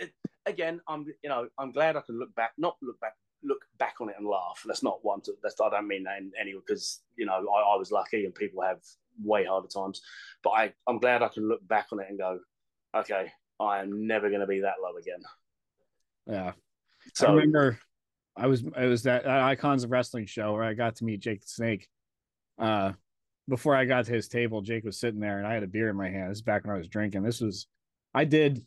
it, again, I'm you know, I'm glad I can look back, not look back, look back on it and laugh. That's not one to, that's I don't mean that in any because you know I, I was lucky and people have way harder times, but I, I'm glad I can look back on it and go, okay, I am never going to be that low again. Yeah. So I remember I was, it was that, that Icons of Wrestling show where I got to meet Jake the Snake. Uh, before I got to his table, Jake was sitting there and I had a beer in my hand. This is back when I was drinking. This was, I did,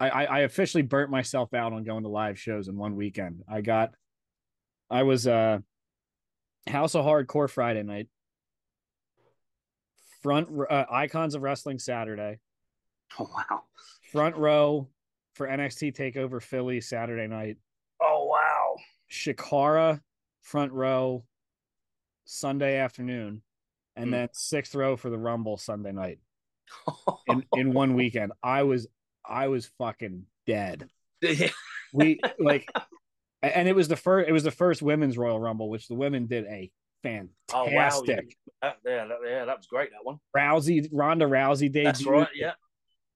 I, I, I officially burnt myself out on going to live shows in one weekend. I got, I was uh House of Hardcore Friday night, Front uh, Icons of Wrestling Saturday. Oh, wow. Front row for N X T TakeOver Philly Saturday night. Oh, wow. Chikara front row Sunday afternoon. And mm. then sixth row for the Rumble Sunday night. in, in one weekend. I was I was fucking dead. we like and it was the first it was the first women's Royal Rumble, which the women did a fantastic. Oh, wow. Yeah, that, yeah, that was great, that one. Rousey, Ronda Rousey debuted. That's right, yeah.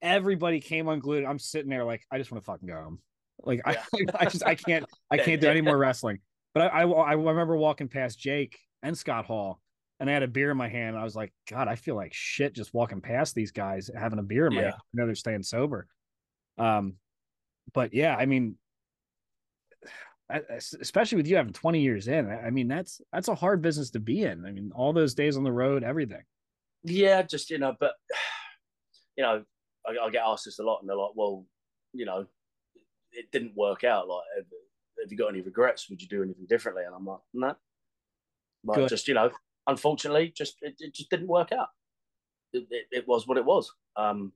Everybody came unglued. I'm sitting there like, I just want to fucking go home. Like, yeah. I, I just, I can't, I can't do any more wrestling. But I, I, I remember walking past Jake and Scott Hall, and I had a beer in my hand, and I was like, God, I feel like shit just walking past these guys, having a beer in my yeah. hand. I know they're staying sober. Um, but yeah, I mean, I, especially with you having twenty years in, I mean, that's that's a hard business to be in. I mean, all those days on the road, everything. Yeah, just, you know, but, you know, I, I get asked this a lot, and they're like, well, you know, it didn't work out. Like, have, have you got any regrets? Would you do anything differently? And I'm like, no. Like, Good. just, you know, unfortunately, just it, it just didn't work out. It, it, it was what it was. Um,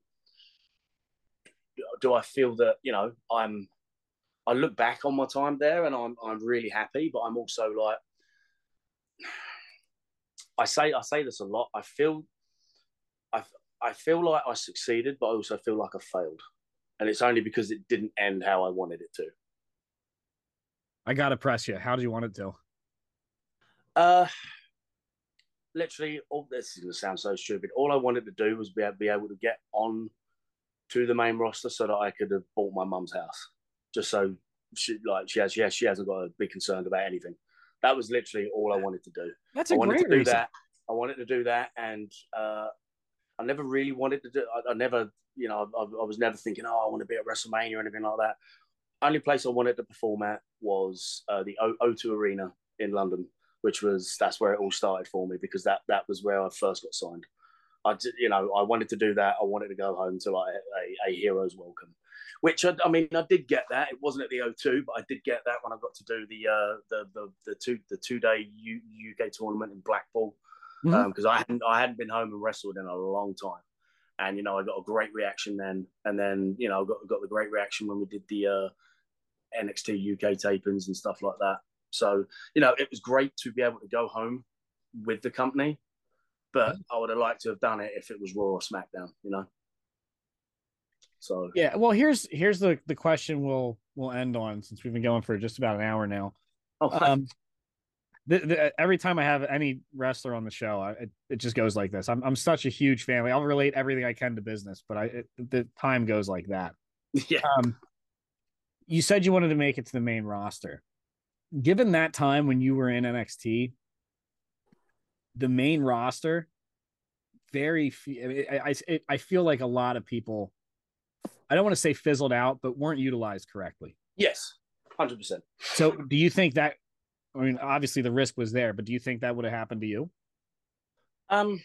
do I feel that, you know, I'm... I look back on my time there and I'm I'm really happy, but I'm also like, I say I say this a lot. I feel I I feel like I succeeded, but I also feel like I failed, and it's only because it didn't end how I wanted it to. I gotta press you. How do you want it to? Uh, literally, all this is gonna sound so stupid. All I wanted to do was be be able to get on to the main roster so that I could have bought my mum's house. Just so she like she has yeah she hasn't got to be concerned about anything. That was literally all I wanted to do. That's a great reason. I wanted to do that. I wanted to do that, and uh, I never really wanted to do. I, I never, you know, I, I was never thinking, oh, I want to be at WrestleMania or anything like that. Only place I wanted to perform at was uh, the O two Arena in London, which was that's where it all started for me because that that was where I first got signed. I, you know, I wanted to do that. I wanted to go home to like a, a hero's welcome, which I, I mean, I did get that. It wasn't at the O two, but I did get that when I got to do the uh, the, the the two the two day U, UK tournament in Blackpool, because mm-hmm. um, I hadn't I hadn't been home and wrestled in a long time, and you know, I got a great reaction then, and then you know, I got got the great reaction when we did the uh, N X T U K tapings and stuff like that. So you know, it was great to be able to go home with the company. But I would have liked to have done it if it was Raw or SmackDown, you know. So yeah, well, here's here's the, the question we'll we'll end on, since we've been going for just about an hour now. Oh, um, the, the, every time I have any wrestler on the show, I, it, it just goes like this. I'm I'm such a huge fan. I'll relate everything I can to business, but I it, the time goes like that. Yeah. Um, you said you wanted to make it to the main roster. Given that time when you were in N X T. The main roster, very few. I, I, I feel like a lot of people, I don't want to say fizzled out, but weren't utilized correctly. Yes, one hundred percent. So do you think that, I mean, obviously the risk was there, but do you think that would have happened to you? Um,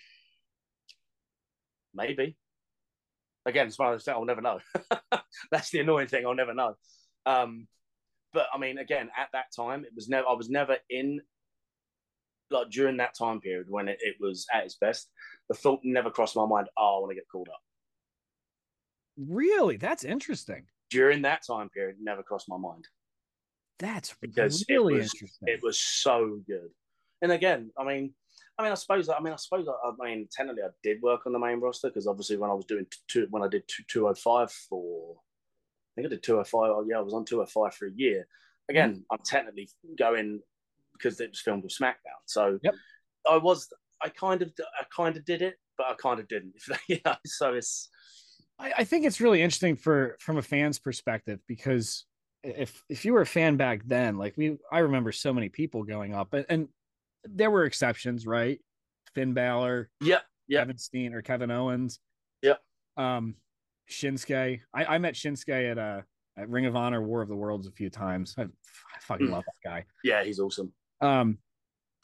maybe. Again, as far as I'll never know. That's the annoying thing. I'll never know. Um, but I mean, again, at that time, it was never. I was never in. Like during that time period when it, it was at its best, the thought never crossed my mind, oh, I want to get called up. Really? That's interesting. During that time period, never crossed my mind. That's because really it was, interesting. It was so good. And again, I mean, I mean, I suppose, I mean, I suppose, I mean, technically I did work on the main roster because obviously when I was doing, two, when I did two, 205 for, I think I did two oh five, yeah, I was on two oh five for a year. Again, mm-hmm. I'm technically going, because it was filmed with SmackDown. So yep. I was, I kind of, I kind of did it, but I kind of didn't. You know, so it's, I, I think it's really interesting for, from a fan's perspective, because if, if you were a fan back then, like we, I remember so many people going up and, and there were exceptions, right? Finn Balor, yeah, yeah, Kevin Steen or Kevin Owens. Yeah. Um, Shinsuke. I, I met Shinsuke at a, at Ring of Honor, War of the Worlds a few times. I, I fucking mm. love that guy. Yeah. He's awesome. Um,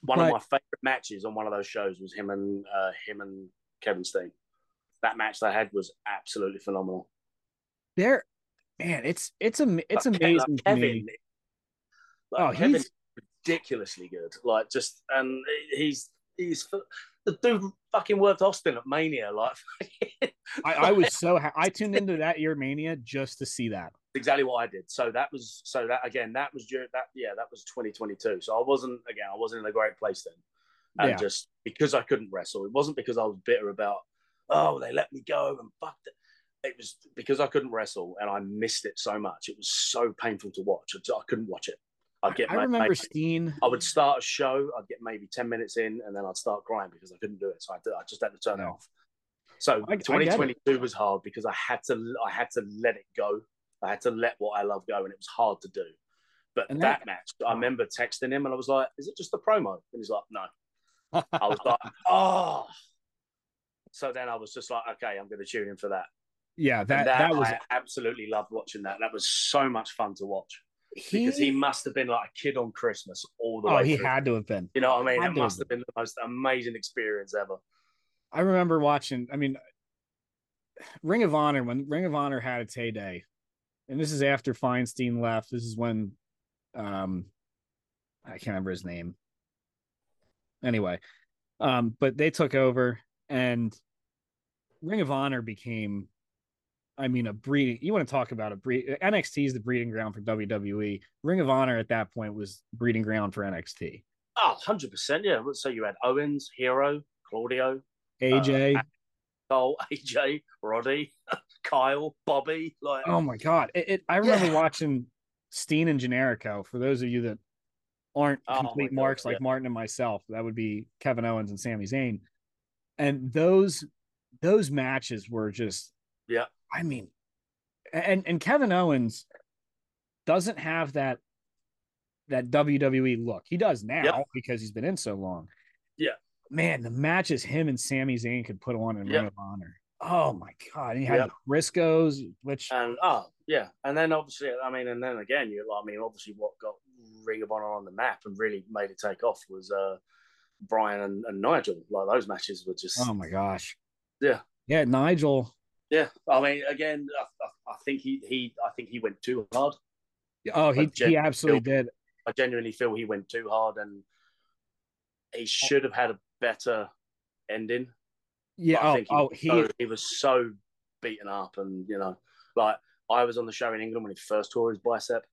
one but, of my favorite matches on one of those shows was him and uh, him and Kevin Steen. That match they had was absolutely phenomenal. There, man, it's it's a it's like, amazing. Like Kevin, to me. Like, oh, Kevin he's is ridiculously good. Like just and he's he's the dude fucking worked Austin at Mania. Like I, I was so ha- I tuned into that year Mania just to see that. Exactly what I did. So that was, so that again, that was during that, yeah, that was twenty twenty-two. So I wasn't, again, I wasn't in a great place then. And yeah. Just because I couldn't wrestle, it wasn't because I was bitter about, oh, they let me go and fucked it. It was because I couldn't wrestle and I missed it so much. It was so painful to watch. I, I couldn't watch it. I'd get, I my, remember Steen. I would start a show, I'd get maybe ten minutes in and then I'd start crying because I couldn't do it. So I, did, I just had to turn no. it off. So I, twenty twenty-two I was hard because I had to, I had to let it go. I had to let what I love go, and it was hard to do. But that, that match, I remember texting him, and I was like, is it just a promo? And he's like, no. I was like, oh. So then I was just like, okay, I'm going to tune in for that. Yeah, that, that, that was... I absolutely loved watching that. That was so much fun to watch. He... Because he must have been like a kid on Christmas all the oh, way through. Oh, he had to have been. You know what I mean? It must have been. have been the most amazing experience ever. I remember watching, I mean, Ring of Honor, when Ring of Honor had its heyday, and this is after Feinstein left. This is when, um, I can't remember his name. Anyway, um, but they took over, and Ring of Honor became, I mean, a breeding. You want to talk about a breed? N X T is the breeding ground for W W E. Ring of Honor at that point was breeding ground for N X T. Oh, one hundred percent. Yeah. So you had Owens, Hero, Claudio, A J. Uh, Cole, A J, Roddy, Kyle, Bobby. Like, oh my God. It, it, I remember yeah. watching Steen and Generico. For those of you that aren't oh complete marks God, like yeah. Martin and myself, that would be Kevin Owens and Sami Zayn. And those those matches were just, yeah. I mean, and, and Kevin Owens doesn't have that that W W E look. He does now yeah. because he's been in so long. Yeah. Man, the matches him and Sami Zayn could put on in yep. Ring of Honor. Oh my God. And you had yep. the Briscoes, which. And oh, yeah. And then obviously, I mean, and then again, you I mean, obviously what got Ring of Honor on the map and really made it take off was uh, Brian and, and Nigel. Like those matches were just. Oh my gosh. Yeah. Yeah, Nigel. Yeah, I mean, again, I, I, I think he, he, I think he went too hard. Oh, he, he absolutely feel, did. I genuinely feel he went too hard, and he should have had a better ending. Yeah, oh, I think he, oh, he, so, he was so beaten up, and you know, like I was on the show in England when he first tore his bicep.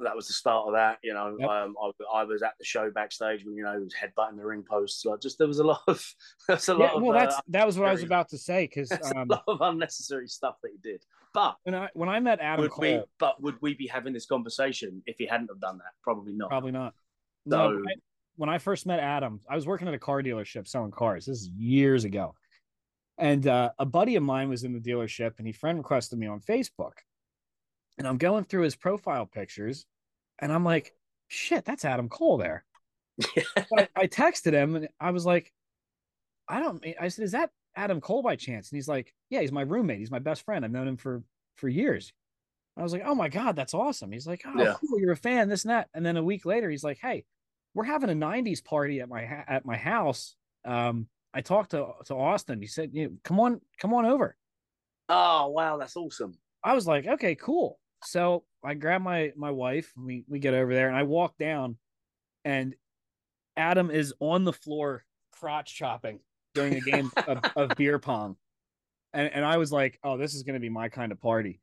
That was the start of that, you know. Yep. Um, I, I was at the show backstage when you know he was headbutting the ring posts. Like, just there was a lot of that's a yeah, lot. Well, of, that's uh, that was what I was about to say because um, a lot of unnecessary stuff that he did. But when I when I met Adam Cole, we, but would we be having this conversation if he hadn't have done that? Probably not. Probably not. So, no. I, when I first met Adam, I was working at a car dealership selling cars. This is years ago, and uh, a buddy of mine was in the dealership, and he friend requested me on Facebook, and I'm going through his profile pictures. And I'm like, shit, that's Adam Cole there. I, I texted him and I was like, I don't, I said, is that Adam Cole by chance? And he's like, yeah, he's my roommate. He's my best friend. I've known him for, for years. I was like, oh my God, that's awesome. He's like, oh, yeah. Cool, you're a fan, this and that. And then a week later, he's like, hey, we're having a nineties party at my, at my house. Um, I talked to, to Austin. He said, you know, come on, come on over. Oh, wow. That's awesome. I was like, okay, cool. So I grabbed my my wife, and we, we get over there, and I walk down, and Adam is on the floor crotch chopping during a game of, of beer pong. And and I was like, oh, this is going to be my kind of party.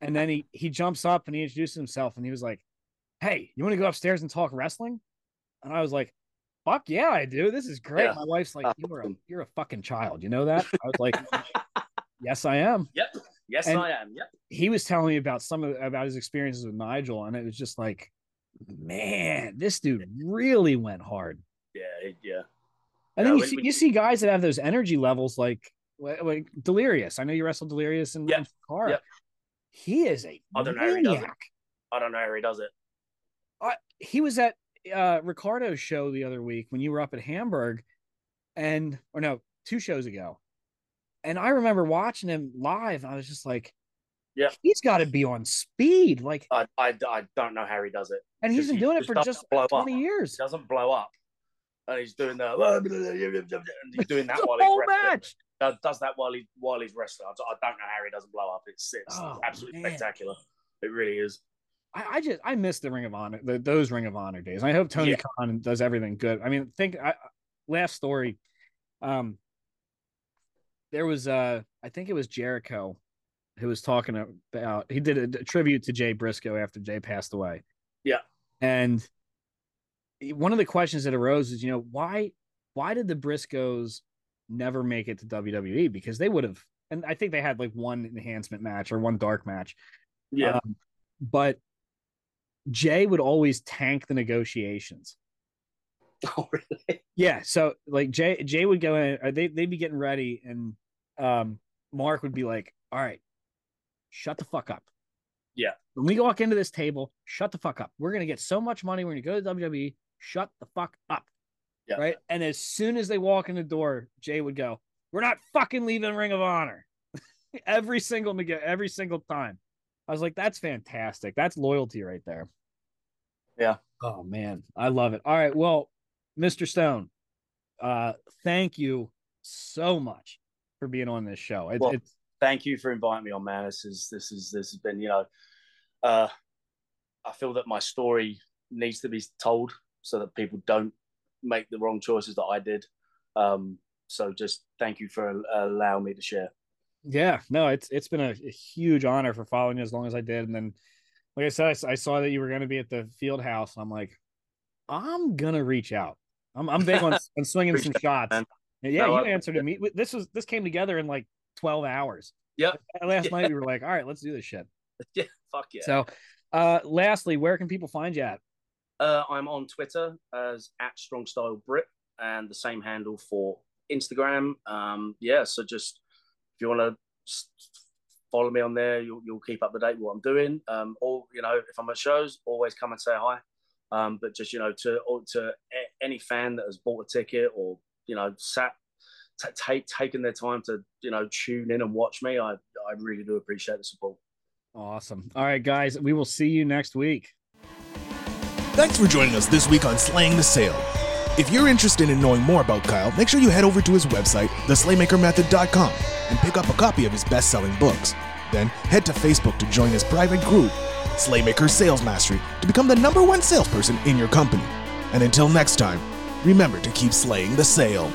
And then he, he jumps up, and he introduces himself, and he was like, hey, you want to go upstairs and talk wrestling? And I was like, fuck yeah, I do. This is great. Yeah. My wife's like, you're a, you're a fucking child. You know that? I was like, yes, I am. Yep. Yes, and I am. Yep. He was telling me about some of about his experiences with Nigel, and it was just like, man, this dude really went hard. Yeah, yeah. And no, then you, when, see, when... you see guys that have those energy levels, like like Delirious. I know you wrestled Delirious in yep. Chikara. Yep. He is a I don't maniac. Know how he does it. I don't know how he does it. Uh, he was at uh, Ricardo's show the other week when you were up at Hamburg, and or no, two shows ago. And I remember watching him live, and I was just like, "Yeah, he's got to be on speed." Like, I, I, I don't know how he does it, and he's been doing he, it for just twenty up. years. He doesn't blow up, and he's doing that. And he's doing that while he's match. wrestling. Does that while he while he's wrestling? I don't know how he doesn't blow up. It's, it's oh, absolutely man. spectacular. It really is. I, I just I miss the Ring of Honor, the, those Ring of Honor days. I hope Tony yeah. Khan does everything good. I mean, think I, last story. Um. There was, uh, I think it was Jericho who was talking about, he did a tribute to Jay Briscoe after Jay passed away. Yeah. And one of the questions that arose is, you know, why, why did the Briscoes never make it to W W E? Because they would have, and I think they had like one enhancement match or one dark match. Yeah. Um, but Jay would always tank the negotiations. Oh, really? Yeah, so like Jay, Jay would go in, or they they'd be getting ready, and um, Mark would be like, "All right, shut the fuck up." Yeah. When we walk into this table, shut the fuck up. We're gonna get so much money. We're gonna go to W W E. Shut the fuck up. Yeah. Right. And as soon as they walk in the door, Jay would go, "We're not fucking leaving Ring of Honor." every single every single time. I was like, "That's fantastic. That's loyalty right there." Yeah. Oh man, I love it. All right, well. Mister Stone, uh, thank you so much for being on this show. It, well, it's... Thank you for inviting me on, man. This is this is this has been, you know, uh, I feel that my story needs to be told so that people don't make the wrong choices that I did. Um, so just thank you for uh, allowing me to share. Yeah, no, it's it's been a, a huge honor for following you as long as I did, and then, like I said, I, I saw that you were going to be at the field house, and I'm like, I'm gonna reach out. I'm, I'm big on, on swinging some shots. Man. Yeah, no, you I, answered yeah. me. This was this came together in like twelve hours. Yep. Last yeah. night we were like, all right, let's do this shit. Yeah, fuck yeah. So, uh, lastly, where can people find you at? Uh, I'm on Twitter as at Strong Style Brit, and the same handle for Instagram. Um, yeah. So just if you want to follow me on there, you'll you'll keep up to date with what I'm doing. Um, or you know, if I'm at shows, always come and say hi. Um, but just, you know, to to any fan that has bought a ticket or, you know, sat, t- take, taking their time to, you know, tune in and watch me, I, I really do appreciate the support. Awesome. All right, guys, we will see you next week. Thanks for joining us this week on Slaying the Sale. If you're interested in knowing more about Kyle, make sure you head over to his website, the slaymaker method dot com, and pick up a copy of his best-selling books. Then head to Facebook to join his private group, Slaymaker Sales Mastery, to become the number one salesperson in your company. And until next time, remember to keep slaying the sale.